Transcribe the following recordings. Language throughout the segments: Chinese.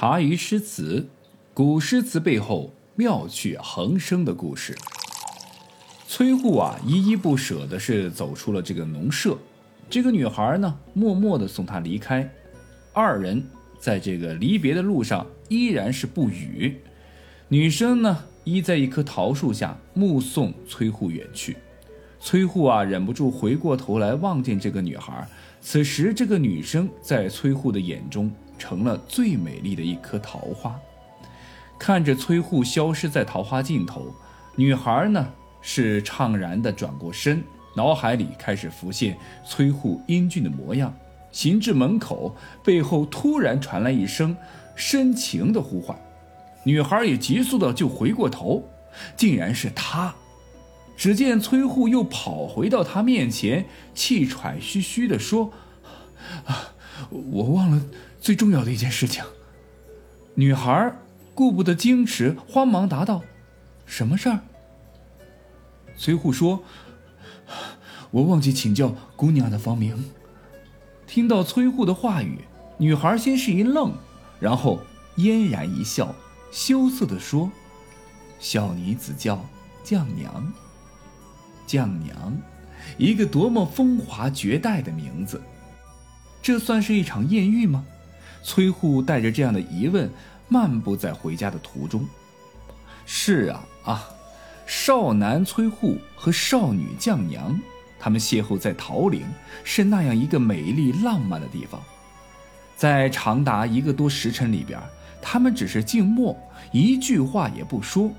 茶余诗词，古诗词背后妙趣横生的故事。崔护依依不舍的是走出了这个农舍，这个女孩呢默默的送她离开，二人在这个离别的路上依然是不语。女生呢依在一棵桃树下目送崔护远去。崔护忍不住回过头来望见这个女孩，此时这个女生在崔护的眼中成了最美丽的一颗桃花。看着崔护消失在桃花尽头，女孩呢是怅然地转过身，脑海里开始浮现崔护英俊的模样。行至门口，背后突然传来一声深情的呼唤，女孩也急速地就回过头，竟然是他。只见崔护又跑回到他面前，气喘吁吁地说：我忘了最重要的一件事情。女孩顾不得矜持，慌忙答道：什么事儿？崔护说：我忘记请教姑娘的芳名。听到崔护的话语，女孩先是一愣，然后嫣然一笑，羞涩地说：小女子叫绛娘。绛娘，一个多么风华绝代的名字，这算是一场艳遇吗？崔护带着这样的疑问漫步在回家的途中。是啊，少男崔护和少女绛娘，他们邂逅在桃陵，是那样一个美丽浪漫的地方。在长达1个多时辰里边，他们只是静默，一句话也不说，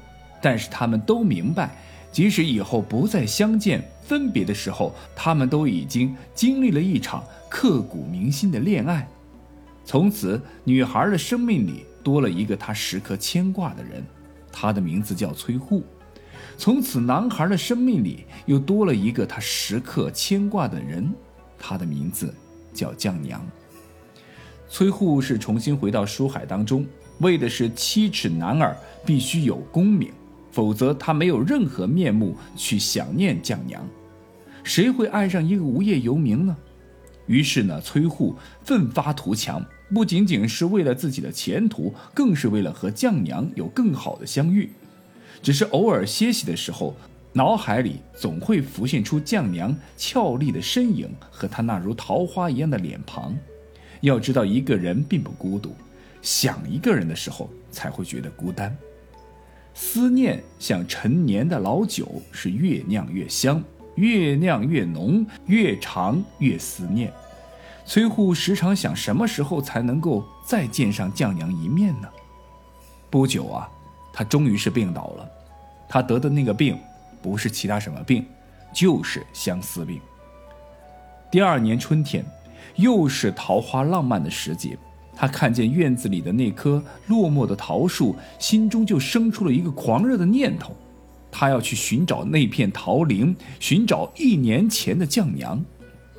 但是他们都明白，即使以后不再相见，分别的时候，他们都已经经历了一场刻骨铭心的恋爱。从此，女孩的生命里多了一个她时刻牵挂的人，她的名字叫崔护。从此，男孩的生命里又多了一个她时刻牵挂的人，她的名字叫绛娘。崔护是重新回到书海当中，为的是7尺男儿必须有功名，否则他没有任何面目去想念绛娘。谁会爱上一个无业游民呢？于是呢，崔护奋发图强，不仅仅是为了自己的前途，更是为了和绛娘有更好的相遇。只是偶尔歇息的时候，脑海里总会浮现出绛娘俏丽的身影和她那如桃花一样的脸庞。要知道，一个人并不孤独，想一个人的时候才会觉得孤单。思念像陈年的老酒，是越酿越香，越酿越浓，越长越思念。崔护时常想，什么时候才能够再见上绛娘一面呢？不久他终于是病倒了。他得的那个病不是其他什么病，就是相思病。第2年春天，又是桃花浪漫的时节，他看见院子里的那棵落寞的桃树，心中就生出了一个狂热的念头，他要去寻找那片桃林，寻找1年前的绛娘。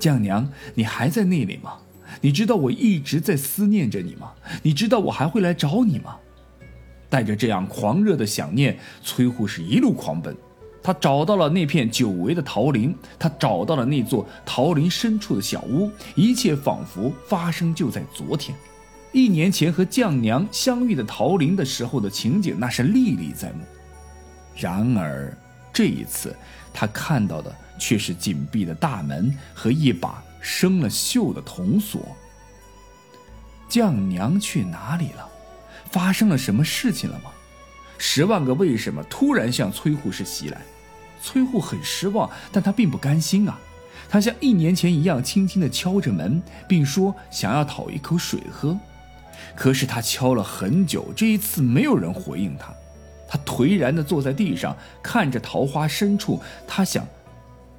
绛娘，你还在那里吗？你知道我一直在思念着你吗？你知道我还会来找你吗？带着这样狂热的想念，崔护是一路狂奔。他找到了那片久违的桃林，他找到了那座桃林深处的小屋，一切仿佛发生就在昨天。1年前和绛娘相遇的桃林的时候的情景，那是历历在目。然而这一次，他看到的却是紧闭的大门和一把生了锈的铜锁。绛娘去哪里了？发生了什么事情了吗？10万个为什么突然向崔护是袭来。崔护很失望，但他并不甘心啊。他像1年前一样轻轻地敲着门，并说想要讨一口水喝。可是他敲了很久，这一次没有人回应他。他颓然地坐在地上，看着桃花深处，他想，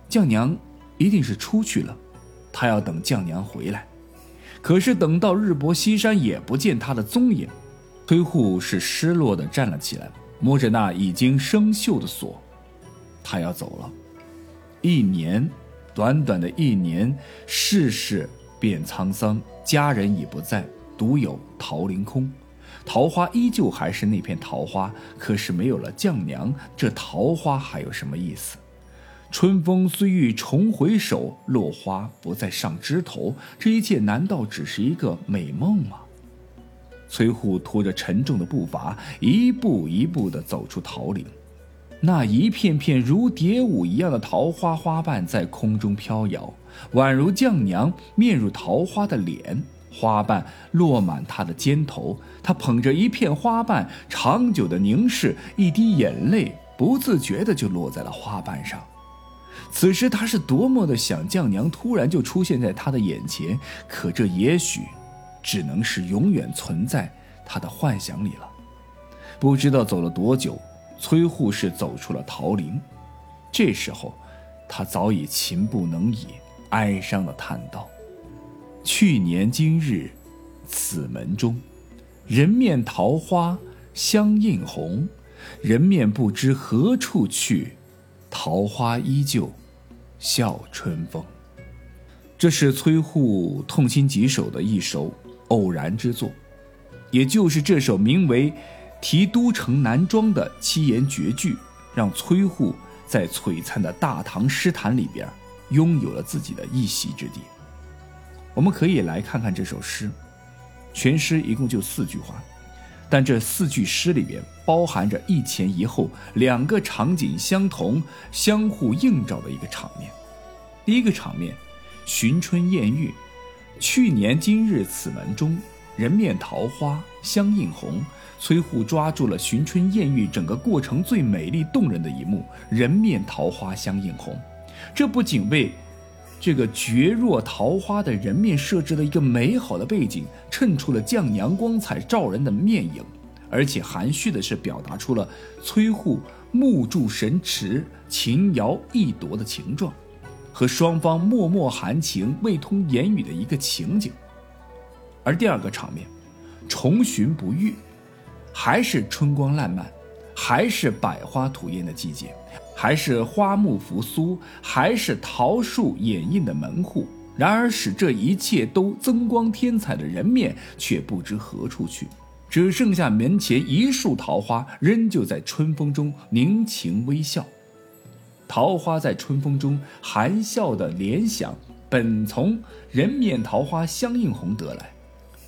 绛娘一定是出去了，他要等绛娘回来。可是等到日薄西山，也不见他的踪影。崔护是失落地站了起来，摸着那已经生锈的锁，他要走了。1年，短短的1年，世事变沧桑，家人已不在，独有桃林空。桃花依旧还是那片桃花，可是没有了绛娘，这桃花还有什么意思？春风虽欲重回首，落花不再上枝头，这一切难道只是一个美梦吗？崔护拖着沉重的步伐，一步一步地走出桃岭。那一片片如蝶舞一样的桃花花瓣在空中飘摇，宛如绛娘面如桃花的脸，花瓣落满她的肩头，她捧着一片花瓣，长久的凝视，一滴眼泪不自觉地就落在了花瓣上。此时他是多么的想绛娘突然就出现在他的眼前，可这也许只能是永远存在他的幻想里了。不知道走了多久，崔护是走出了桃林。这时候他早已勤不能已，哀伤地叹道：去年今日此门中，人面桃花相映红，人面不知何处去，桃花依旧笑春风。这是崔护痛心疾首的一首偶然之作，也就是这首名为《题都城南庄》的七言绝句，让崔护在璀璨的大唐诗坛里边拥有了自己的一席之地。我们可以来看看这首诗，全诗一共就4句话，但这4句诗里边包含着一前一后两个场景相同、相互映照的一个场面。第一个场面，寻春艳遇，去年今日此门中，人面桃花相映红。崔护抓住了寻春艳遇整个过程最美丽动人的一幕，人面桃花相映红。这不仅为这个绝若桃花的人面设置了一个美好的背景，衬出了绛娘光彩照人的面影，而且含蓄的是表达出了崔护目注神驰、情摇意夺的情状，和双方脉脉含情未通言语的一个情景。而第二个场面，重寻不遇，还是春光烂漫，还是百花吐艳的季节，还是花木扶苏，还是桃树掩映的门户。然而使这一切都增光添彩的人面却不知何处去，只剩下门前一树桃花，仍旧在春风中凝情微笑。桃花在春风中含笑的联想，本从人面桃花相映红得来。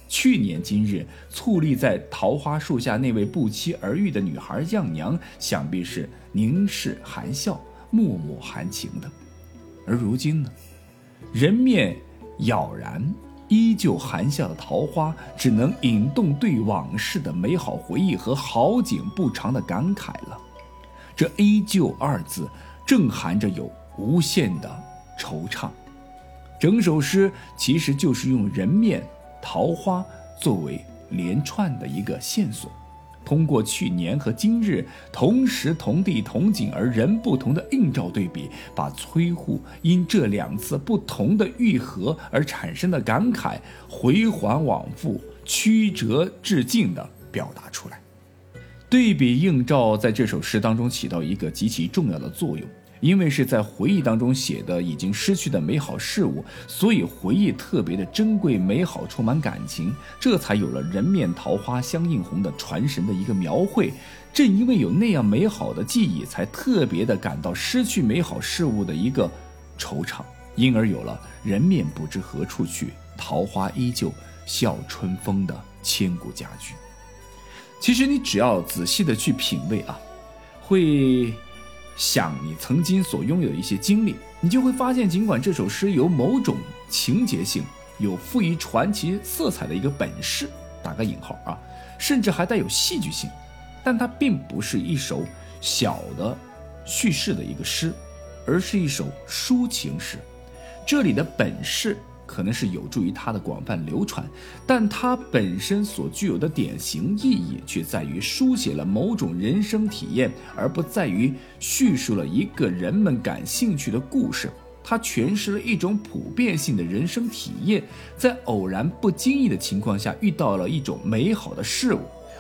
去年今日矗立在桃花树下那位不期而遇的女孩绛娘，想必是凝视含笑、默默含情的。而如今呢，人面杳然依旧含笑的桃花，只能引动对往事的美好回忆和好景不长的感慨了。这依旧2字正含着有无限的惆怅。整首诗其实就是用人面桃花作为连串的一个线索，通过去年和今日同时同地同景而人不同的映照对比，把崔护因这2次不同的遇合而产生的感慨回环往复、曲折至尽地表达出来。对比映照在这首诗当中起到一个极其重要的作用，因为是在回忆当中写的已经失去的美好事物，所以回忆特别的珍贵美好，充满感情，这才有了人面桃花相映红的传神的一个描绘。正因为有那样美好的记忆，才特别的感到失去美好事物的一个惆怅，因而有了人面不知何处去，桃花依旧笑春风的千古佳句。其实你只要仔细的去品味啊，会想你曾经所拥有的一些经历，你就会发现，尽管这首诗有某种情节性、有富于传奇色彩的一个本事，打个引号啊，甚至还带有戏剧性，但它并不是一首小的叙事的一个诗，而是一首抒情诗。这里的本事可能是有助于它的广泛流传，但它本身所具有的典型意义却在于书写了某种人生体验，而不在于叙述了一个人们感兴趣的故事。它诠释了一种普遍性的人生体验，在偶然不经意的情况下遇到了一种美好的事物，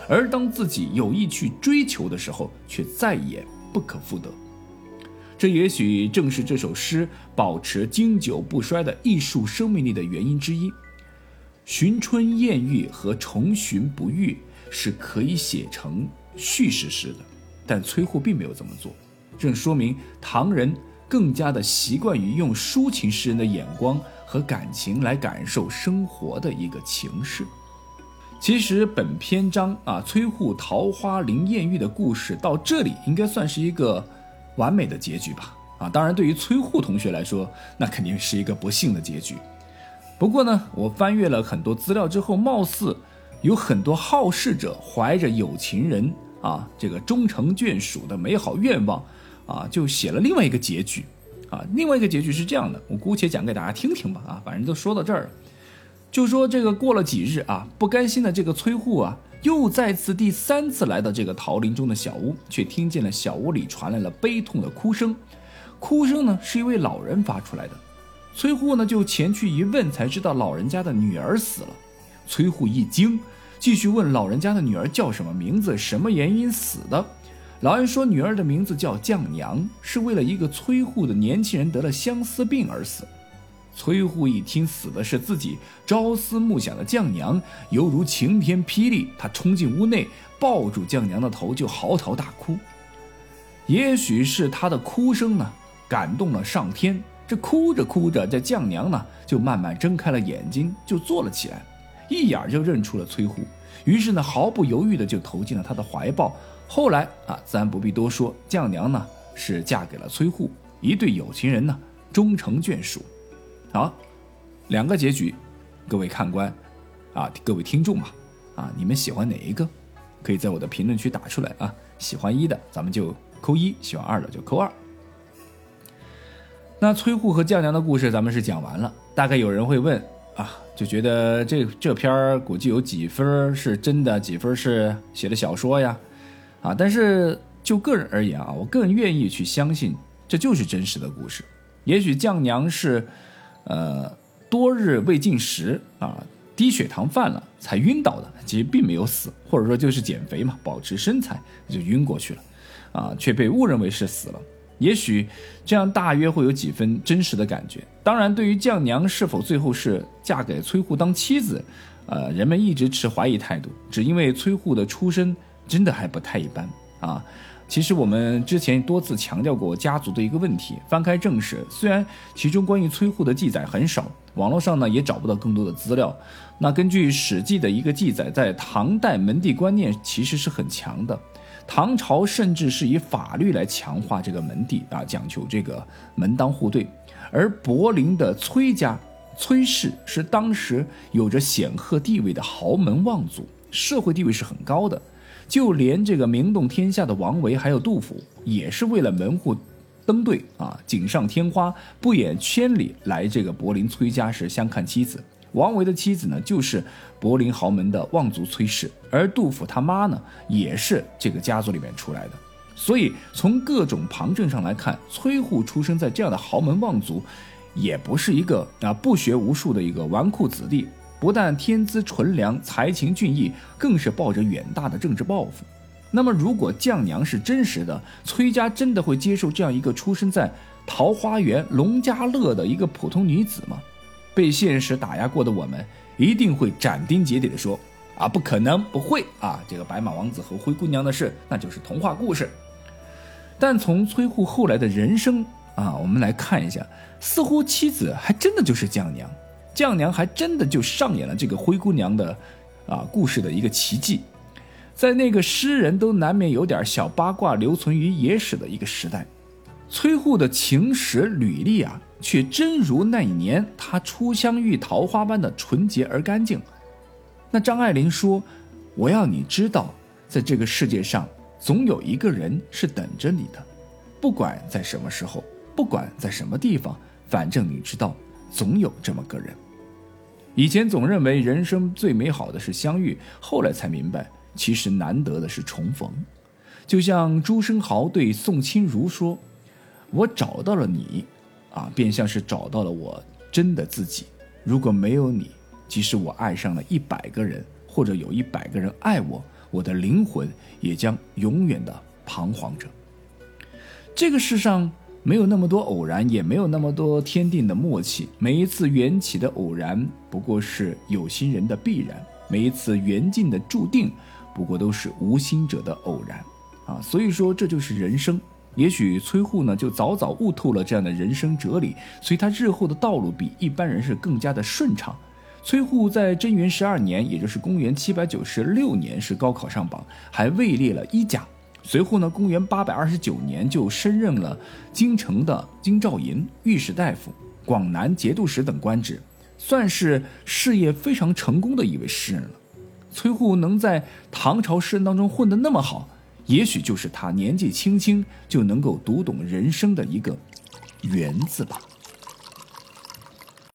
而当自己有意去追求的时候，却再也不可复得。这也许正是这首诗保持经久不衰的艺术生命力的原因之一。寻春艳遇和重寻不遇是可以写成叙事诗的，但崔护并没有这么做，正说明唐人更加的习惯于用抒情诗人的眼光和感情来感受生活的一个情势。其实本篇章啊，崔护桃花林艳遇的故事到这里应该算是一个完美的结局吧。啊，当然对于崔护同学来说，那肯定是一个不幸的结局。不过呢，我翻阅了很多资料之后，貌似有很多好事者怀着有情人啊这个终成眷属的美好愿望啊，就写了另外一个结局。啊，另外一个结局是这样的，我姑且讲给大家听听吧。啊，反正都说到这儿了，就说这个过了几日啊，不甘心的这个崔护啊，又再次第三次来到这个桃林中的小屋，却听见了小屋里传来了悲痛的哭声。哭声呢是一位老人发出来的。崔护呢就前去一问，才知道老人家的女儿死了。崔护一惊，继续问老人家的女儿叫什么名字，什么原因死的。老人说女儿的名字叫绛娘，是为了一个崔护的年轻人得了相思病而死。崔护一听死的是自己朝思暮想的绛娘，犹如晴天霹雳，他冲进屋内，抱住绛娘的头就嚎啕大哭。也许是他的哭声呢感动了上天，这哭着哭着，这绛娘呢就慢慢睁开了眼睛，就坐了起来，一眼就认出了崔护，于是呢毫不犹豫的就投进了他的怀抱。后来啊，咱不必多说，绛娘呢是嫁给了崔护，一对有情人呢终成眷属。好，两个结局，各位看官啊，各位听众嘛，啊，你们喜欢哪一个？可以在我的评论区打出来啊。喜欢一的咱们就扣一，喜欢二的就扣二。那崔护和绛娘的故事咱们是讲完了，大概有人会问啊，就觉得这篇估计有几分是真的，几分是写的小说呀。啊，但是就个人而言啊，我个人愿意去相信这就是真实的故事。也许绛娘是多日未进食啊，低血糖犯了才晕倒的，其实并没有死，或者说就是减肥嘛，保持身材就晕过去了啊，却被误认为是死了。也许这样大约会有几分真实的感觉。当然对于绛娘是否最后是嫁给崔护当妻子，人们一直持怀疑态度，只因为崔护的出身真的还不太一般啊。其实我们之前多次强调过家族的一个问题，翻开正史，虽然其中关于崔护的记载很少，网络上呢也找不到更多的资料。那根据史记的一个记载，在唐代门第观念其实是很强的，唐朝甚至是以法律来强化这个门第啊，讲求这个门当户对。而柏林的崔家，崔氏是当时有着显赫地位的豪门望族，社会地位是很高的。就连这个名动天下的王维还有杜甫，也是为了门户登对啊，锦上添花，不远千里来这个柏林崔家时相看妻子。王维的妻子呢就是柏林豪门的望族崔氏，而杜甫他妈呢也是这个家族里面出来的。所以从各种旁证上来看，崔护出生在这样的豪门望族，也不是一个啊不学无术的一个纨绔子弟，不但天资纯良，才情俊逸，更是抱着远大的政治抱负。那么如果绛娘是真实的，崔家真的会接受这样一个出生在桃花源农家乐的一个普通女子吗？被现实打压过的我们一定会斩钉截铁地说啊，不可能，不会啊，这个白马王子和灰姑娘的事那就是童话故事。但从崔护后来的人生啊，我们来看一下，似乎妻子还真的就是绛娘，绛娘还真的就上演了这个灰姑娘的啊故事的一个奇迹。在那个诗人都难免有点小八卦留存于野史的一个时代，崔护的情史履历啊，却真如那一年他初相遇桃花般的纯洁而干净。那张爱玲说，我要你知道，在这个世界上总有一个人是等着你的，不管在什么时候，不管在什么地方，反正你知道总有这么个人。以前总认为人生最美好的是相遇，后来才明白其实难得的是重逢。就像朱生豪对宋清如说，我找到了你啊，便像是找到了我真的自己。如果没有你，即使我爱上了100个人，或者有100个人爱我，我的灵魂也将永远的彷徨着。这个世上没有那么多偶然，也没有那么多天定的默契。每一次缘起的偶然，不过是有心人的必然；每一次缘尽的注定，不过都是无心者的偶然啊。所以说，这就是人生。也许崔护呢就早早悟透了这样的人生哲理，所以他日后的道路比一般人是更加的顺畅。崔护在贞元12年，也就是公元796年是高考上榜，还位列了一甲。随后呢，公元829年就升任了京城的京兆尹、御史大夫、广南节度使等官职，算是事业非常成功的一位诗人了。崔护能在唐朝诗人当中混得那么好，也许就是他年纪轻轻就能够读懂人生的一个缘字吧。